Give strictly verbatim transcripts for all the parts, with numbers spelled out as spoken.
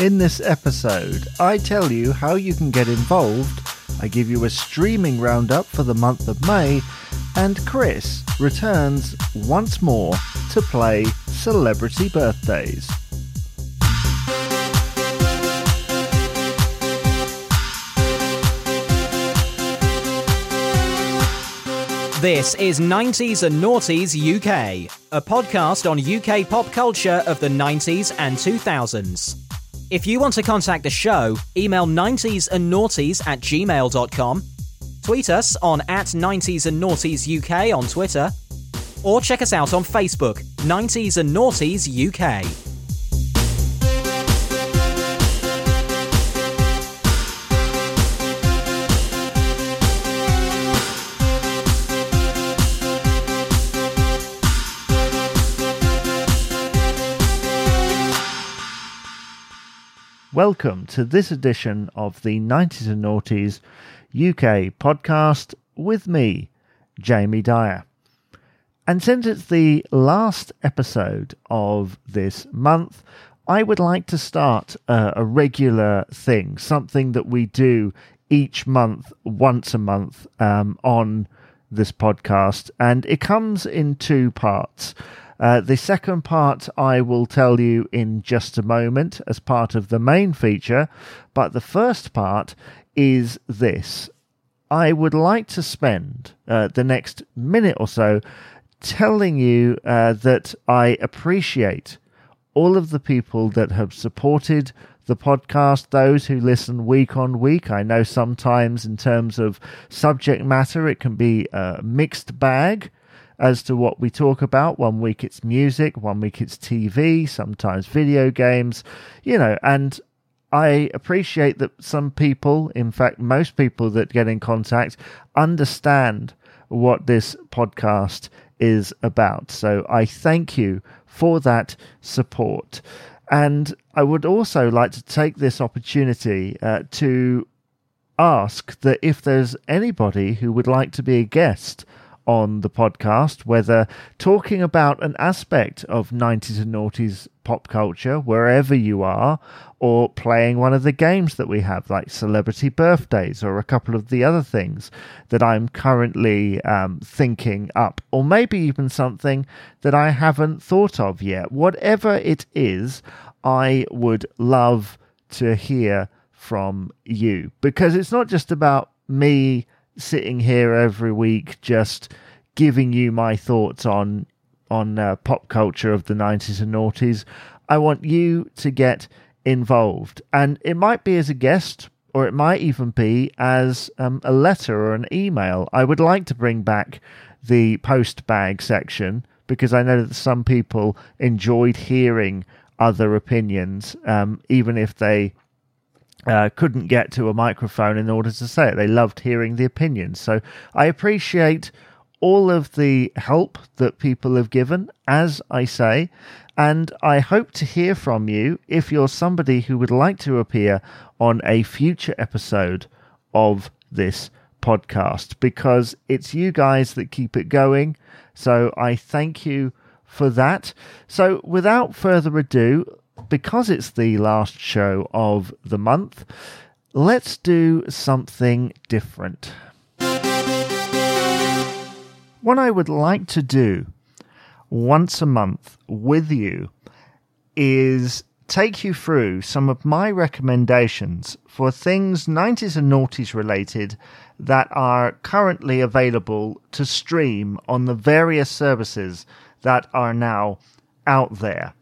In this episode, I tell you how you can get involved, I give you a streaming roundup for the month of May, and Chris returns once more to play Celebrity Birthdays. This is nineties and Noughties U K, a podcast on U K pop culture of the nineties and two thousands. If you want to contact the show, email nineties and noughties at gmail dot com, tweet us on at nineties and noughties U K on Twitter, or check us out on Facebook, nineties and Noughties U K. Welcome to this edition of the nineties and Noughties U K podcast with me, Jamie Dyer. And since it's the last episode of this month, I would like to start uh, a regular thing, something that we do each month, once a month, um, on this podcast. And it comes in two parts. Uh, the second part I will tell you in just a moment as part of the main feature, but the first part is this. I would like to spend uh, the next minute or so telling you uh, that I appreciate all of the people that have supported the podcast, those who listen week on week. I know sometimes in terms of subject matter it can be a mixed bag as to what we talk about. One week it's music, one week it's T V, sometimes video games, you know, and I appreciate that some people, in fact, most people that get in contact understand what this podcast is about. So I thank you for that support. And I would also like to take this opportunity uh, to ask that if there's anybody who would like to be a guest on the podcast, whether talking about an aspect of nineties and noughties pop culture, wherever you are, or playing one of the games that we have, like Celebrity Birthdays, or a couple of the other things that I'm currently um, thinking up, or maybe even something that I haven't thought of yet. Whatever it is, I would love to hear from you, because it's not just about me sitting here every week just giving you my thoughts on on uh, pop culture of the nineties and noughties. I want you to get involved, and it might be as a guest, or it might even be as um, a letter or an email. I would like to bring back the post bag section, because I know that some people enjoyed hearing other opinions, um, even if they Uh, couldn't get to a microphone in order to say it. They loved hearing the opinions. So I appreciate all of the help that people have given, as I say, and I hope to hear from you if you're somebody who would like to appear on a future episode of this podcast, because it's you guys that keep it going. So I thank you for that. So without further ado, because it's the last show of the month, let's do something different. What I would like to do once a month with you is take you through some of my recommendations for things nineties and noughties related that are currently available to stream on the various services that are now out there.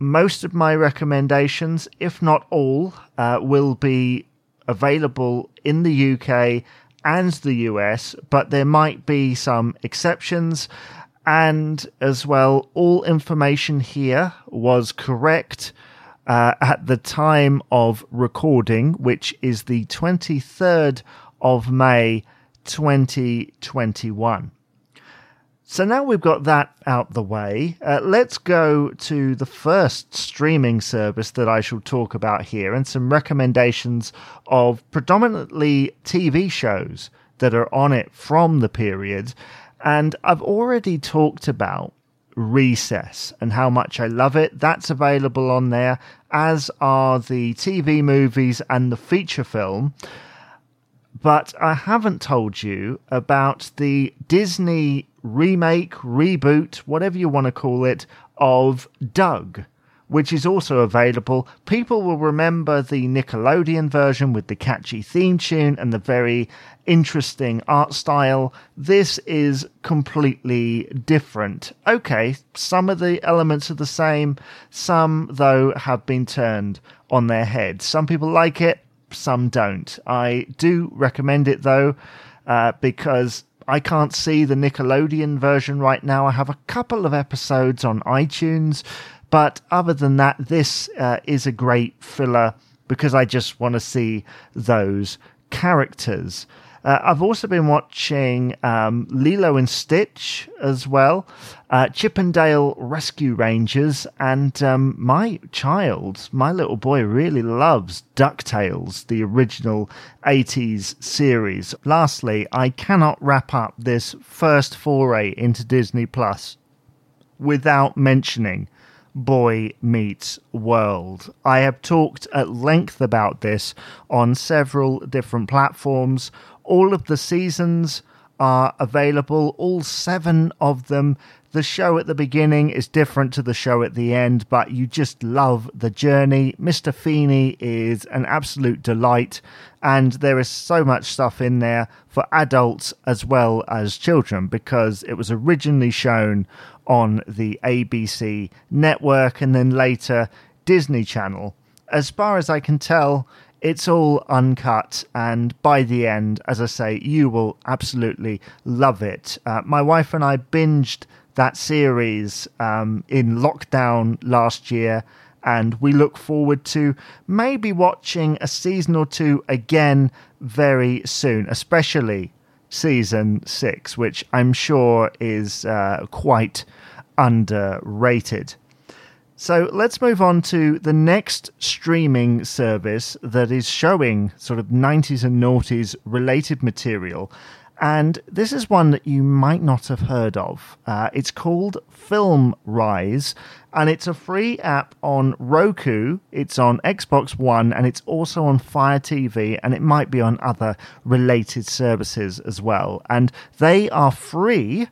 Most of my recommendations, if not all, uh, will be available in the U K and the U S, but there might be some exceptions. And as well, all information here was correct uh, at the time of recording, which is the twenty-third of May twenty twenty-one. So now we've got that out the way, uh, let's go to the first streaming service that I shall talk about here, and some recommendations of predominantly T V shows that are on it from the period. And I've already talked about Recess and how much I love it. That's available on there, as are the T V movies and the feature film. But I haven't told you about the Disney remake, reboot, whatever you want to call it, of Doug, which is also available. People will remember the Nickelodeon version with the catchy theme tune and the very interesting art style. This is completely different. Okay, some of the elements are the same. Some, though, have been turned on their head. Some people like it, some don't. I do recommend it, though, uh, because I can't see the Nickelodeon version right now. I have a couple of episodes on iTunes. But other than that, this uh, is a great filler because I just want to see those characters. Uh, I've also been watching um, Lilo and Stitch as well, uh, Chippendale Rescue Rangers, and um, my child, my little boy, really loves DuckTales, the original eighties series. Lastly, I cannot wrap up this first foray into Disney Plus without mentioning Boy Meets World. I have talked at length about this on several different platforms. All of the seasons are available, all seven of them. The show at the beginning is different to the show at the end, but you just love the journey. Mister Feeney is an absolute delight, and there is so much stuff in there for adults as well as children, because it was originally shown on the A B C network and then later Disney Channel. As far as I can tell, it's all uncut, and by the end, as I say, you will absolutely love it. Uh, my wife and I binged that series um, in lockdown last year, and we look forward to maybe watching a season or two again very soon, especially season six, which I'm sure is uh, quite underrated. So let's move on to the next streaming service that is showing sort of nineties and noughties related material. And this is one that you might not have heard of. Uh, it's called FilmRise, and it's a free app on Roku. It's on Xbox One, and it's also on Fire T V, and it might be on other related services as well. And they are free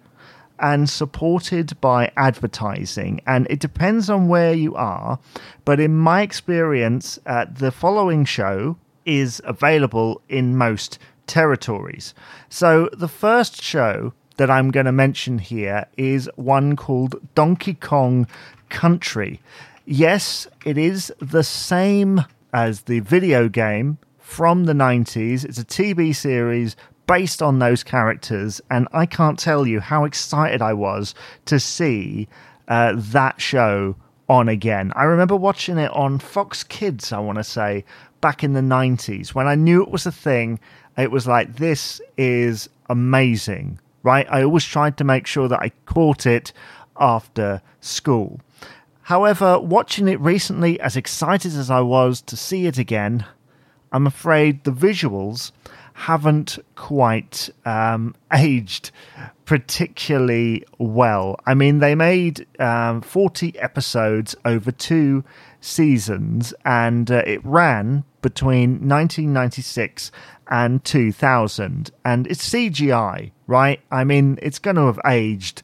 and supported by advertising, and it depends on where you are, but in my experience, uh, the following show is available in most territories. So the first show that I'm going to mention here is one called Donkey Kong Country. Yes, it is the same as the video game from the nineties. It's a T V series based on those characters, and I can't tell you how excited I was to see uh, that show on again. I remember watching it on Fox Kids, I want to say, back in the nineties. When I knew it was a thing, it was like, this is amazing, right? I always tried to make sure that I caught it after school. However, watching it recently, as excited as I was to see it again, I'm afraid the visuals haven't quite um, aged particularly well. I mean, they made um, forty episodes over two seasons, and uh, it ran between nineteen ninety-six and two thousand. And it's C G I, right? I mean, it's going to have aged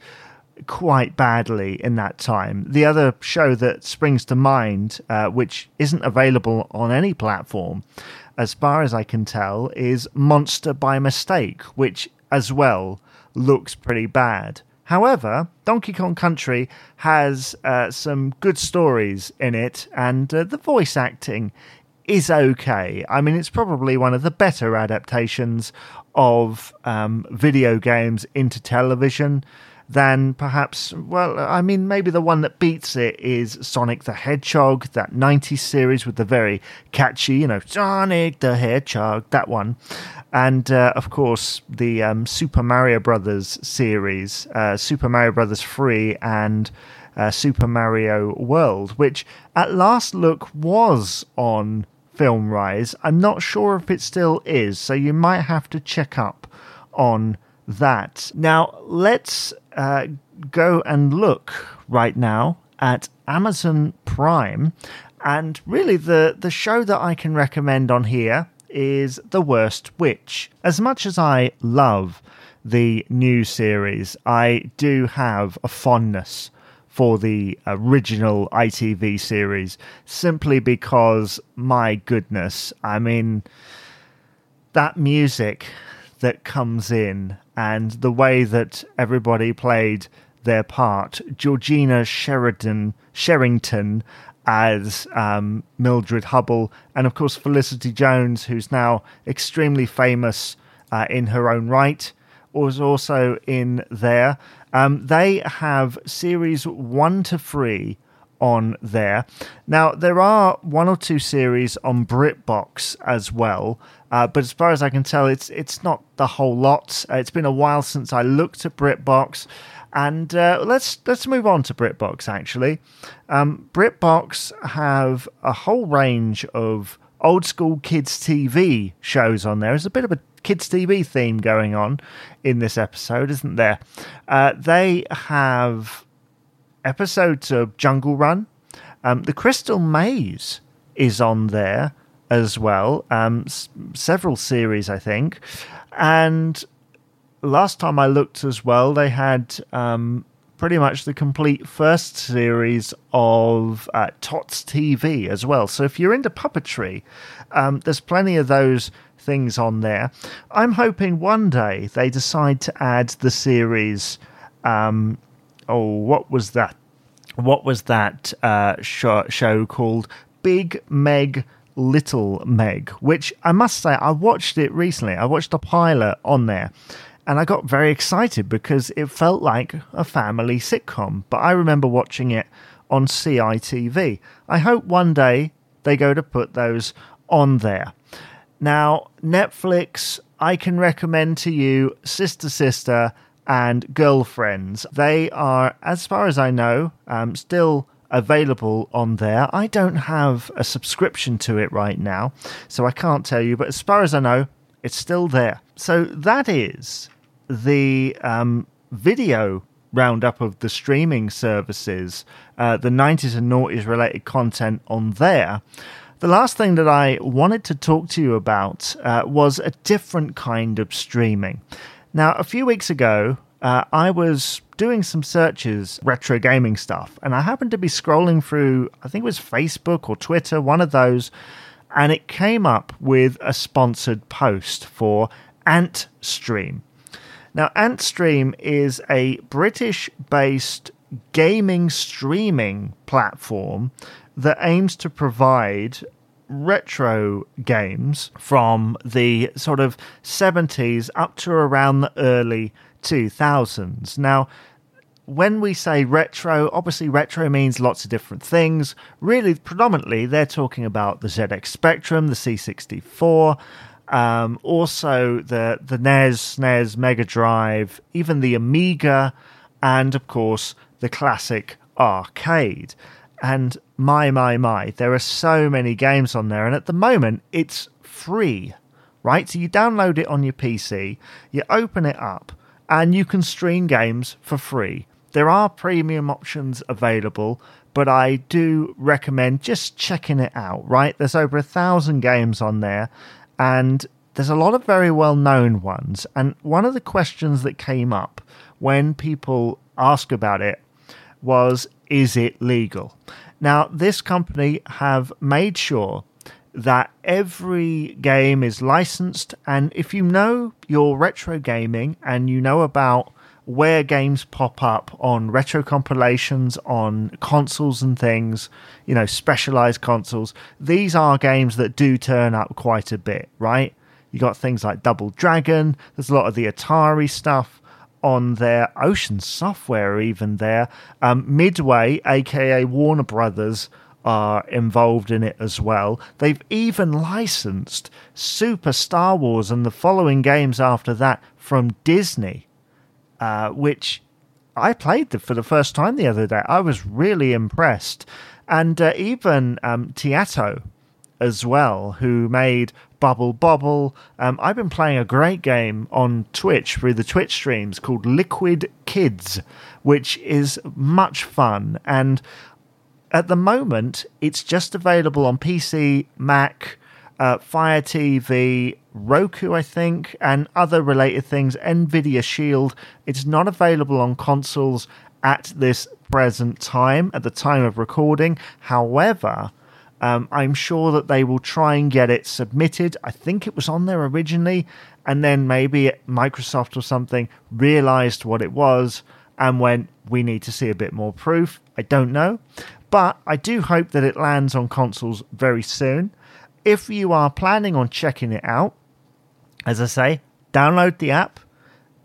quite badly in that time. The other show that springs to mind, uh, which isn't available on any platform, as far as I can tell, is Monster by Mistake, which as well looks pretty bad. However, Donkey Kong Country has uh, some good stories in it, and uh, the voice acting is okay. I mean, it's probably one of the better adaptations of um, video games into television than perhaps, well, I mean, maybe the one that beats it is Sonic the Hedgehog, that nineties series with the very catchy, you know, Sonic the Hedgehog, that one. And, uh, of course, the um, Super Mario Brothers series, uh, Super Mario Brothers three and uh, Super Mario World, which at last look was on FilmRise. I'm not sure if it still is, so you might have to check up on that. Now, let's uh, go and look right now at Amazon Prime. And really, the, the show that I can recommend on here is The Worst Witch. As much as I love the new series, I do have a fondness for the original I T V series, simply because, my goodness, I mean, that music that comes in and the way that everybody played their part. Georgina Sheridan Sherrington as um, Mildred Hubble, and of course Felicity Jones, who's now extremely famous uh, in her own right, was also in there. Um, they have series one to three on there. Now, there are one or two series on BritBox as well, uh, but as far as I can tell, it's it's not the whole lot. Uh, it's been a while since I looked at BritBox, and uh, let's let's move on to BritBox, actually. Um, BritBox have a whole range of old school kids T V shows on there. There's a bit of a kids T V theme going on in this episode, isn't there? Uh, they have episodes of Jungle Run. Um, the Crystal Maze is on there as well. Um, s- several series, I think. And last time I looked as well, they had um, pretty much the complete first series of uh, Tots T V as well. So if you're into puppetry, um, there's plenty of those things on there. I'm hoping one day they decide to add the series. Um, oh, what was that? What was that uh, show, show called? Big Meg, Little Meg, which I must say I watched it recently. I watched a pilot on there, and I got very excited because it felt like a family sitcom. But I remember watching it on C I T V. I hope one day they go to put those on there. Now, Netflix, I can recommend to you Sister Sister and Girlfriends. They are, as far as I know, um, still available on there. I don't have a subscription to it right now, so I can't tell you. But as far as I know, it's still there. So that is the um, video roundup of the streaming services, uh, the nineties and noughties related content on there. The last thing that I wanted to talk to you about uh, was a different kind of streaming. Now, a few weeks ago, uh, I was doing some searches, retro gaming stuff, and I happened to be scrolling through, I think it was Facebook or Twitter, one of those, and it came up with a sponsored post for Antstream. Now, Antstream is a British-based gaming streaming platform that aims to provide retro games from the sort of seventies up to around the early two thousands. Now, when we say retro, obviously retro means lots of different things. Really, predominantly, they're talking about the Z X Spectrum, the C sixty-four, um, also the, the N E S, N E S, Mega Drive, even the Amiga, and, of course, the classic arcade. And my, my, my, there are so many games on there. And at the moment, it's free, right? So you download it on your P C, you open it up, and you can stream games for free. There are premium options available, but I do recommend just checking it out, right? There's over a thousand games on there, and there's a lot of very well-known ones. And one of the questions that came up when people ask about it was, is it legal? Now, this company have made sure that every game is licensed, and if you know your retro gaming and you know about where games pop up on retro compilations, on consoles and things, you know, specialized consoles, these are games that do turn up quite a bit, right? You got things like Double Dragon, there's a lot of the Atari stuff on there, Ocean Software even there, um, Midway, aka Warner Brothers, are involved in it as well. They've even licensed Super Star Wars and the following games after that from Disney, uh, which I played for the first time the other day. I was really impressed. And uh, even um, Teatro as well, who made Bubble Bobble. Um, I've been playing a great game on Twitch through the Twitch streams called Liquid Kids, which is much fun. And at the moment, it's just available on P C, Mac, uh, Fire T V, Roku, I think, and other related things, Nvidia Shield. It's not available on consoles at this present time, at the time of recording. However, um, I'm sure that they will try and get it submitted. I think it was on there originally, and then maybe Microsoft or something realized what it was and went, we need to see a bit more proof. I don't know. But I do hope that it lands on consoles very soon. If you are planning on checking it out, as I say, download the app,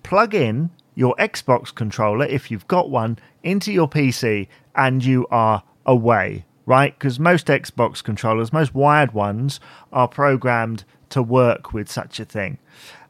plug in your Xbox controller, if you've got one, into your P C, and you are away, right? Because most Xbox controllers, most wired ones, are programmed to work with such a thing.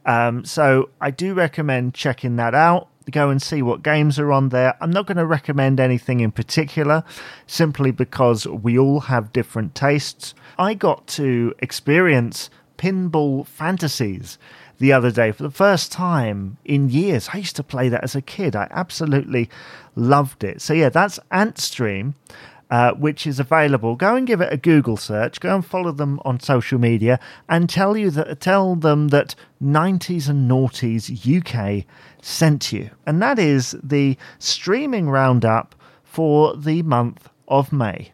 Um, so I do recommend checking that out. Go and see what games are on there. I'm not going to recommend anything in particular, simply because we all have different tastes. I got to experience Pinball Fantasies the other day for the first time in years. I used to play that as a kid. I absolutely loved it. So yeah, that's Antstream, uh, which is available. Go and give it a Google search. Go and follow them on social media, and tell you that tell them that nineties and Noughties U K sent you. And that is the streaming roundup for the month of May.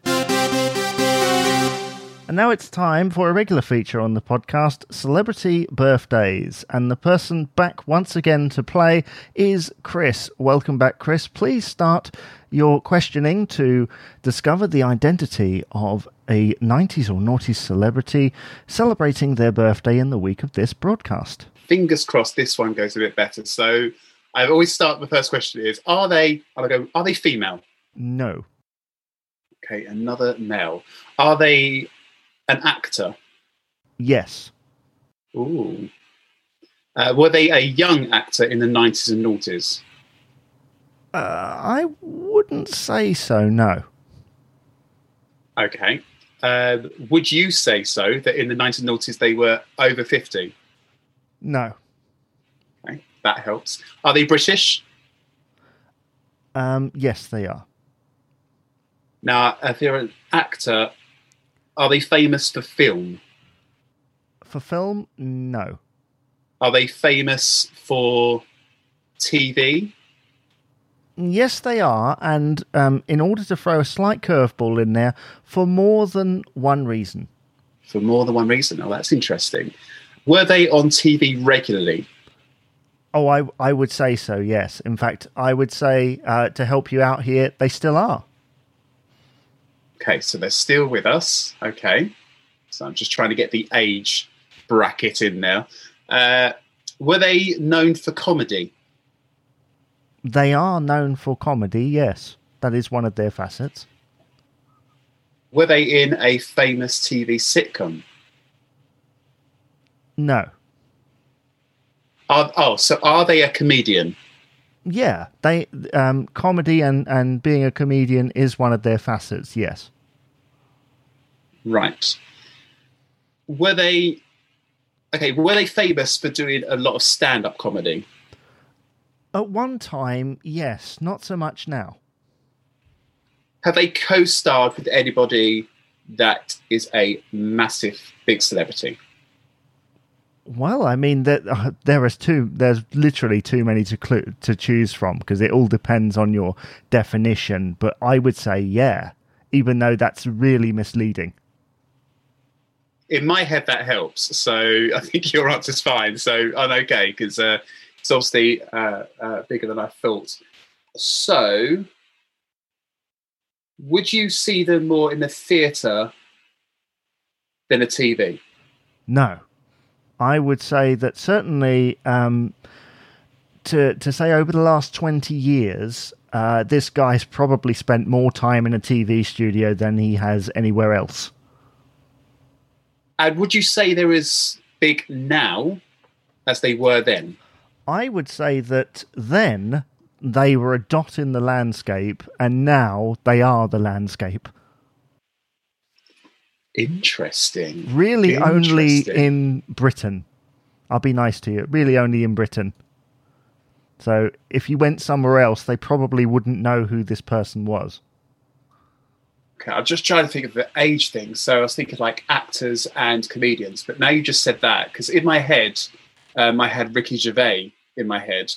And now it's time for a regular feature on the podcast, Celebrity Birthdays. And the person back once again to play is Chris. Welcome back, Chris. Please start your questioning to discover the identity of a nineties or noughties celebrity celebrating their birthday in the week of this broadcast. Fingers crossed this one goes a bit better. So I always start, the first question is, are they, I'll go, are they female? No. Okay, another male. Are they an actor? Yes. Ooh. Uh, were they a young actor in the nineties and noughties? Uh, I wouldn't say so, no. Okay. Uh, would you say so, that in the nineties and noughties they were over fifty? No. Okay, that helps. Are they British? Um, yes, they are. Now, if you're an actor, are they famous for film? For film, no. Are they famous for T V? Yes, they are. And um, in order to throw a slight curveball in there, for more than one reason. For more than one reason? Oh, that's interesting. Were they on T V regularly? Oh, I, I would say so, yes. In fact, I would say, uh, to help you out here, they still are. Okay, so they're still with us. Okay. So I'm just trying to get the age bracket in there. Uh, were they known for comedy? They are known for comedy, yes. That is one of their facets. Were they in a famous T V sitcom? No. Are, oh, so are they a comedian? Yeah, they um, comedy and, and being a comedian is one of their facets, yes. Right. Were they... Okay, were they famous for doing a lot of stand-up comedy? At one time, yes. Not so much now. Have they co-starred with anybody that is a massive, big celebrity? Well, I mean, there, uh, there is too, there's literally too many to cl- to choose from, because it all depends on your definition. But I would say, yeah, even though that's really misleading. In my head, that helps. So I think your answer's fine. So I'm okay, because uh, it's obviously uh, uh, bigger than I thought. So would you see them more in the theatre than a T V? No. I would say that certainly um, to to say over the last twenty years, uh, this guy's probably spent more time in a T V studio than he has anywhere else. And would you say they're as big now as they were then? I would say that then they were a dot in the landscape, and now they are the landscape. Interesting. Really Interesting. Only in Britain. I'll be nice to you. Really only in Britain. So if you went somewhere else, they probably wouldn't know who this person was. Okay, I'm just trying to think of the age thing. So I was thinking like actors and comedians, but now you just said that, because in my head, um, I had Ricky Gervais in my head.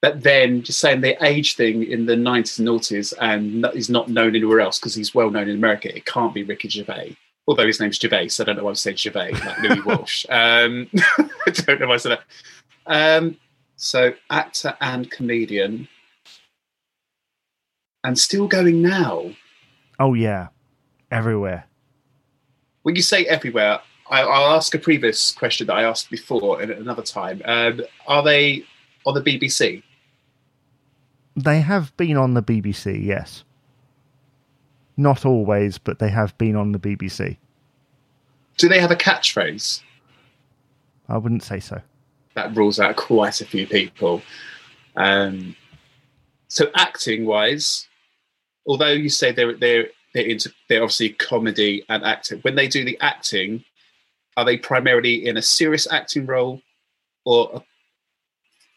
But then just saying the age thing in the nineties and noughties, and he's not known anywhere else because he's well known in America. It can't be Ricky Gervais, although his name's Gervais. So I don't know why I said Gervais, like Louis Walsh. Um, I don't know why I said that. Um, so actor and comedian. And still going now. Oh, yeah. Everywhere. When you say everywhere, I, I'll ask a previous question that I asked before at another time. Um, are they on the B B C? They have been on the B B C, yes. Not always, but they have been on the B B C. Do they have a catchphrase? I wouldn't say so. That rules out quite a few people. Um, so acting-wise, although you say they're they're they're, into, they're obviously comedy and acting, when they do the acting, are they primarily in a serious acting role, or a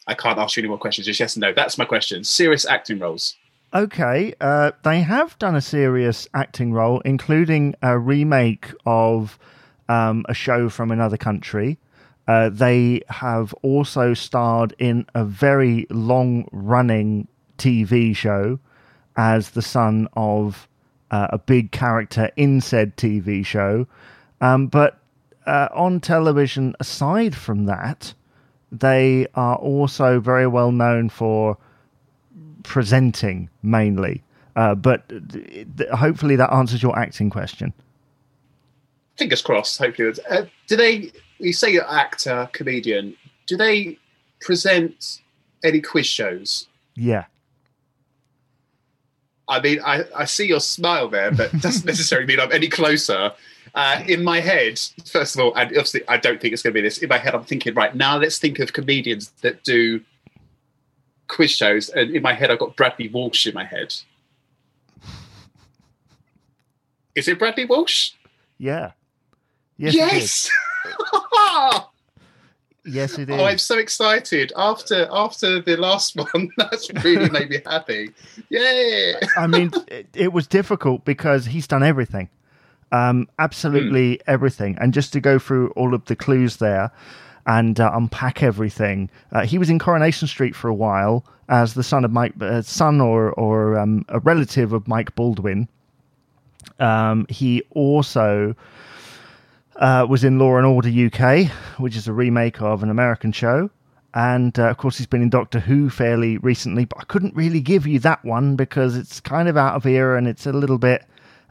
I can't ask you any more questions, just yes and no. That's my question. Serious acting roles. Okay. Uh, they have done a serious acting role, including a remake of um, a show from another country. Uh, they have also starred in a very long-running T V show as the son of uh, a big character in said T V show. Um, but uh, on television, aside from that, they are also very well known for presenting mainly. Uh, but th- th- hopefully that answers your acting question. Fingers crossed, hopefully. Uh, do they, you say you're actor, comedian, do they present any quiz shows? Yeah. I mean, I, I see your smile there, but it doesn't necessarily mean I'm any closer. Uh, in my head, first of all, and obviously I don't think it's going to be this. In my head, I'm thinking, right, now let's think of comedians that do quiz shows. And in my head, I've got Bradley Walsh in my head. Is it Bradley Walsh? Yeah. Yes! Yes, it is. Yes, it is. Oh, I'm so excited. After after the last one, that's really made me happy. Yay! I mean, it, it was difficult because he's done everything. Um, absolutely mm. everything. And just to go through all of the clues there and uh, unpack everything. Uh, he was in Coronation Street for a while as the son of Mike, uh, son or, or um, a relative of Mike Baldwin. Um, he also uh, was in Law and Order U K, which is a remake of an American show. And uh, of course, he's been in Doctor Who fairly recently, but I couldn't really give you that one because it's kind of out of era and it's a little bit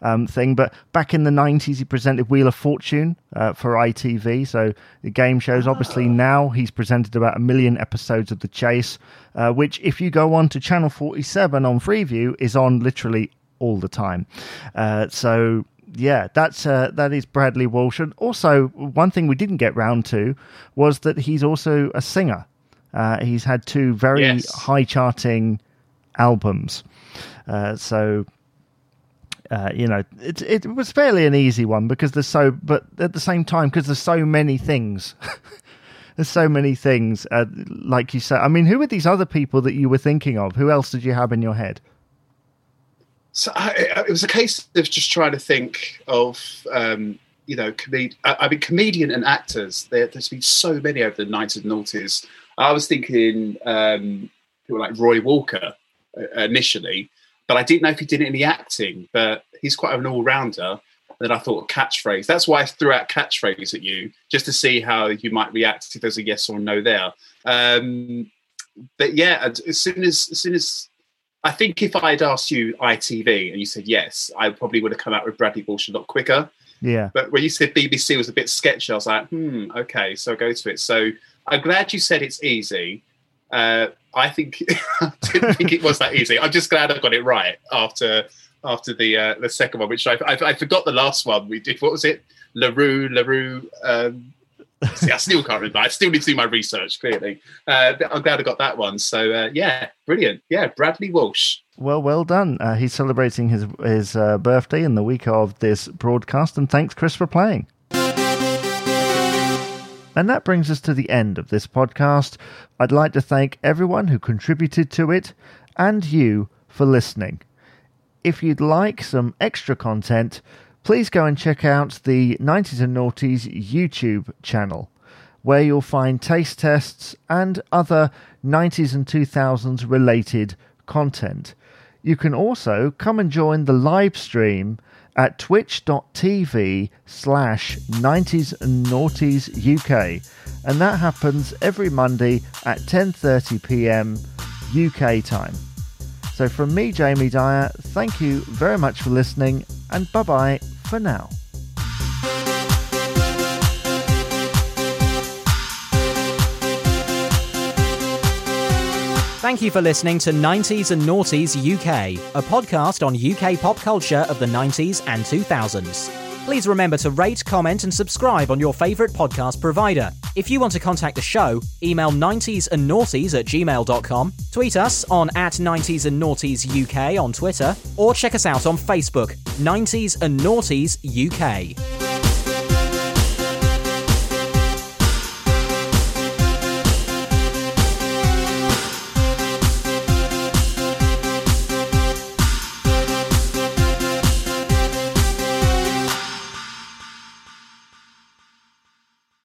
Um, thing, but back in the nineties he presented Wheel of Fortune uh, for I T V, so the game shows. Obviously now he's presented about a million episodes of The Chase, uh, which if you go on to Channel forty-seven on Freeview is on literally all the time. Uh, so yeah, that's uh, that is Bradley Walsh. And also one thing we didn't get round to was that he's also a singer. Uh, he's had two very yes. high charting albums. Uh, so Uh, you know, it it was fairly an easy one because there's so, but at the same time, because there's so many things, there's so many things, uh, like you said. I mean, who were these other people that you were thinking of? Who else did you have in your head? So I, it was a case of just trying to think of, um, you know, comed- I, I mean, comedian and actors. There, there's been so many over the nineties and noughties. I was thinking um, people like Roy Walker uh, initially. But I didn't know if he did any acting, but he's quite an all-rounder. And then I thought catchphrase. That's why I threw out catchphrase at you, just to see how you might react if there's a yes or no there. Um, but yeah, as soon as, as soon as I think if I had asked you I T V and you said yes, I probably would have come out with Bradley Walsh a lot quicker. Yeah. But when you said B B C was a bit sketchy, I was like, hmm, okay, so I'll go to it. So I'm glad you said it's easy. Uh, I think I didn't think it was that easy. I'm just glad I got it right after after the uh, the second one, which I, I I forgot the last one we did. What was it? LaRue, LaRue. Um, See, I still can't remember. I still need to do my research, clearly. Uh, I'm glad I got that one. So, uh, yeah, brilliant. Yeah, Bradley Walsh. Well, well done. Uh, he's celebrating his, his uh, birthday in the week of this broadcast. And thanks, Chris, for playing. And that brings us to the end of this podcast. I'd like to thank everyone who contributed to it and you for listening. If you'd like some extra content, please go and check out the nineties and Noughties YouTube channel, where you'll find taste tests and other nineties and two thousands related content. You can also come and join the live stream at twitch.tv slash 90s and Noughties UK, and that happens every Monday at ten thirty p.m. U K time. So from me, Jamie Dyer, thank you very much for listening, and bye-bye for now. Thank you for listening to nineties and Noughties U K, a podcast on U K pop culture of the nineties and two thousands. Please remember to rate, comment and subscribe on your favourite podcast provider. If you want to contact the show, email nineties and noughties at gmail dot com, tweet us on at nineties and noughties U K on Twitter, or check us out on Facebook, nineties and Noughties U K.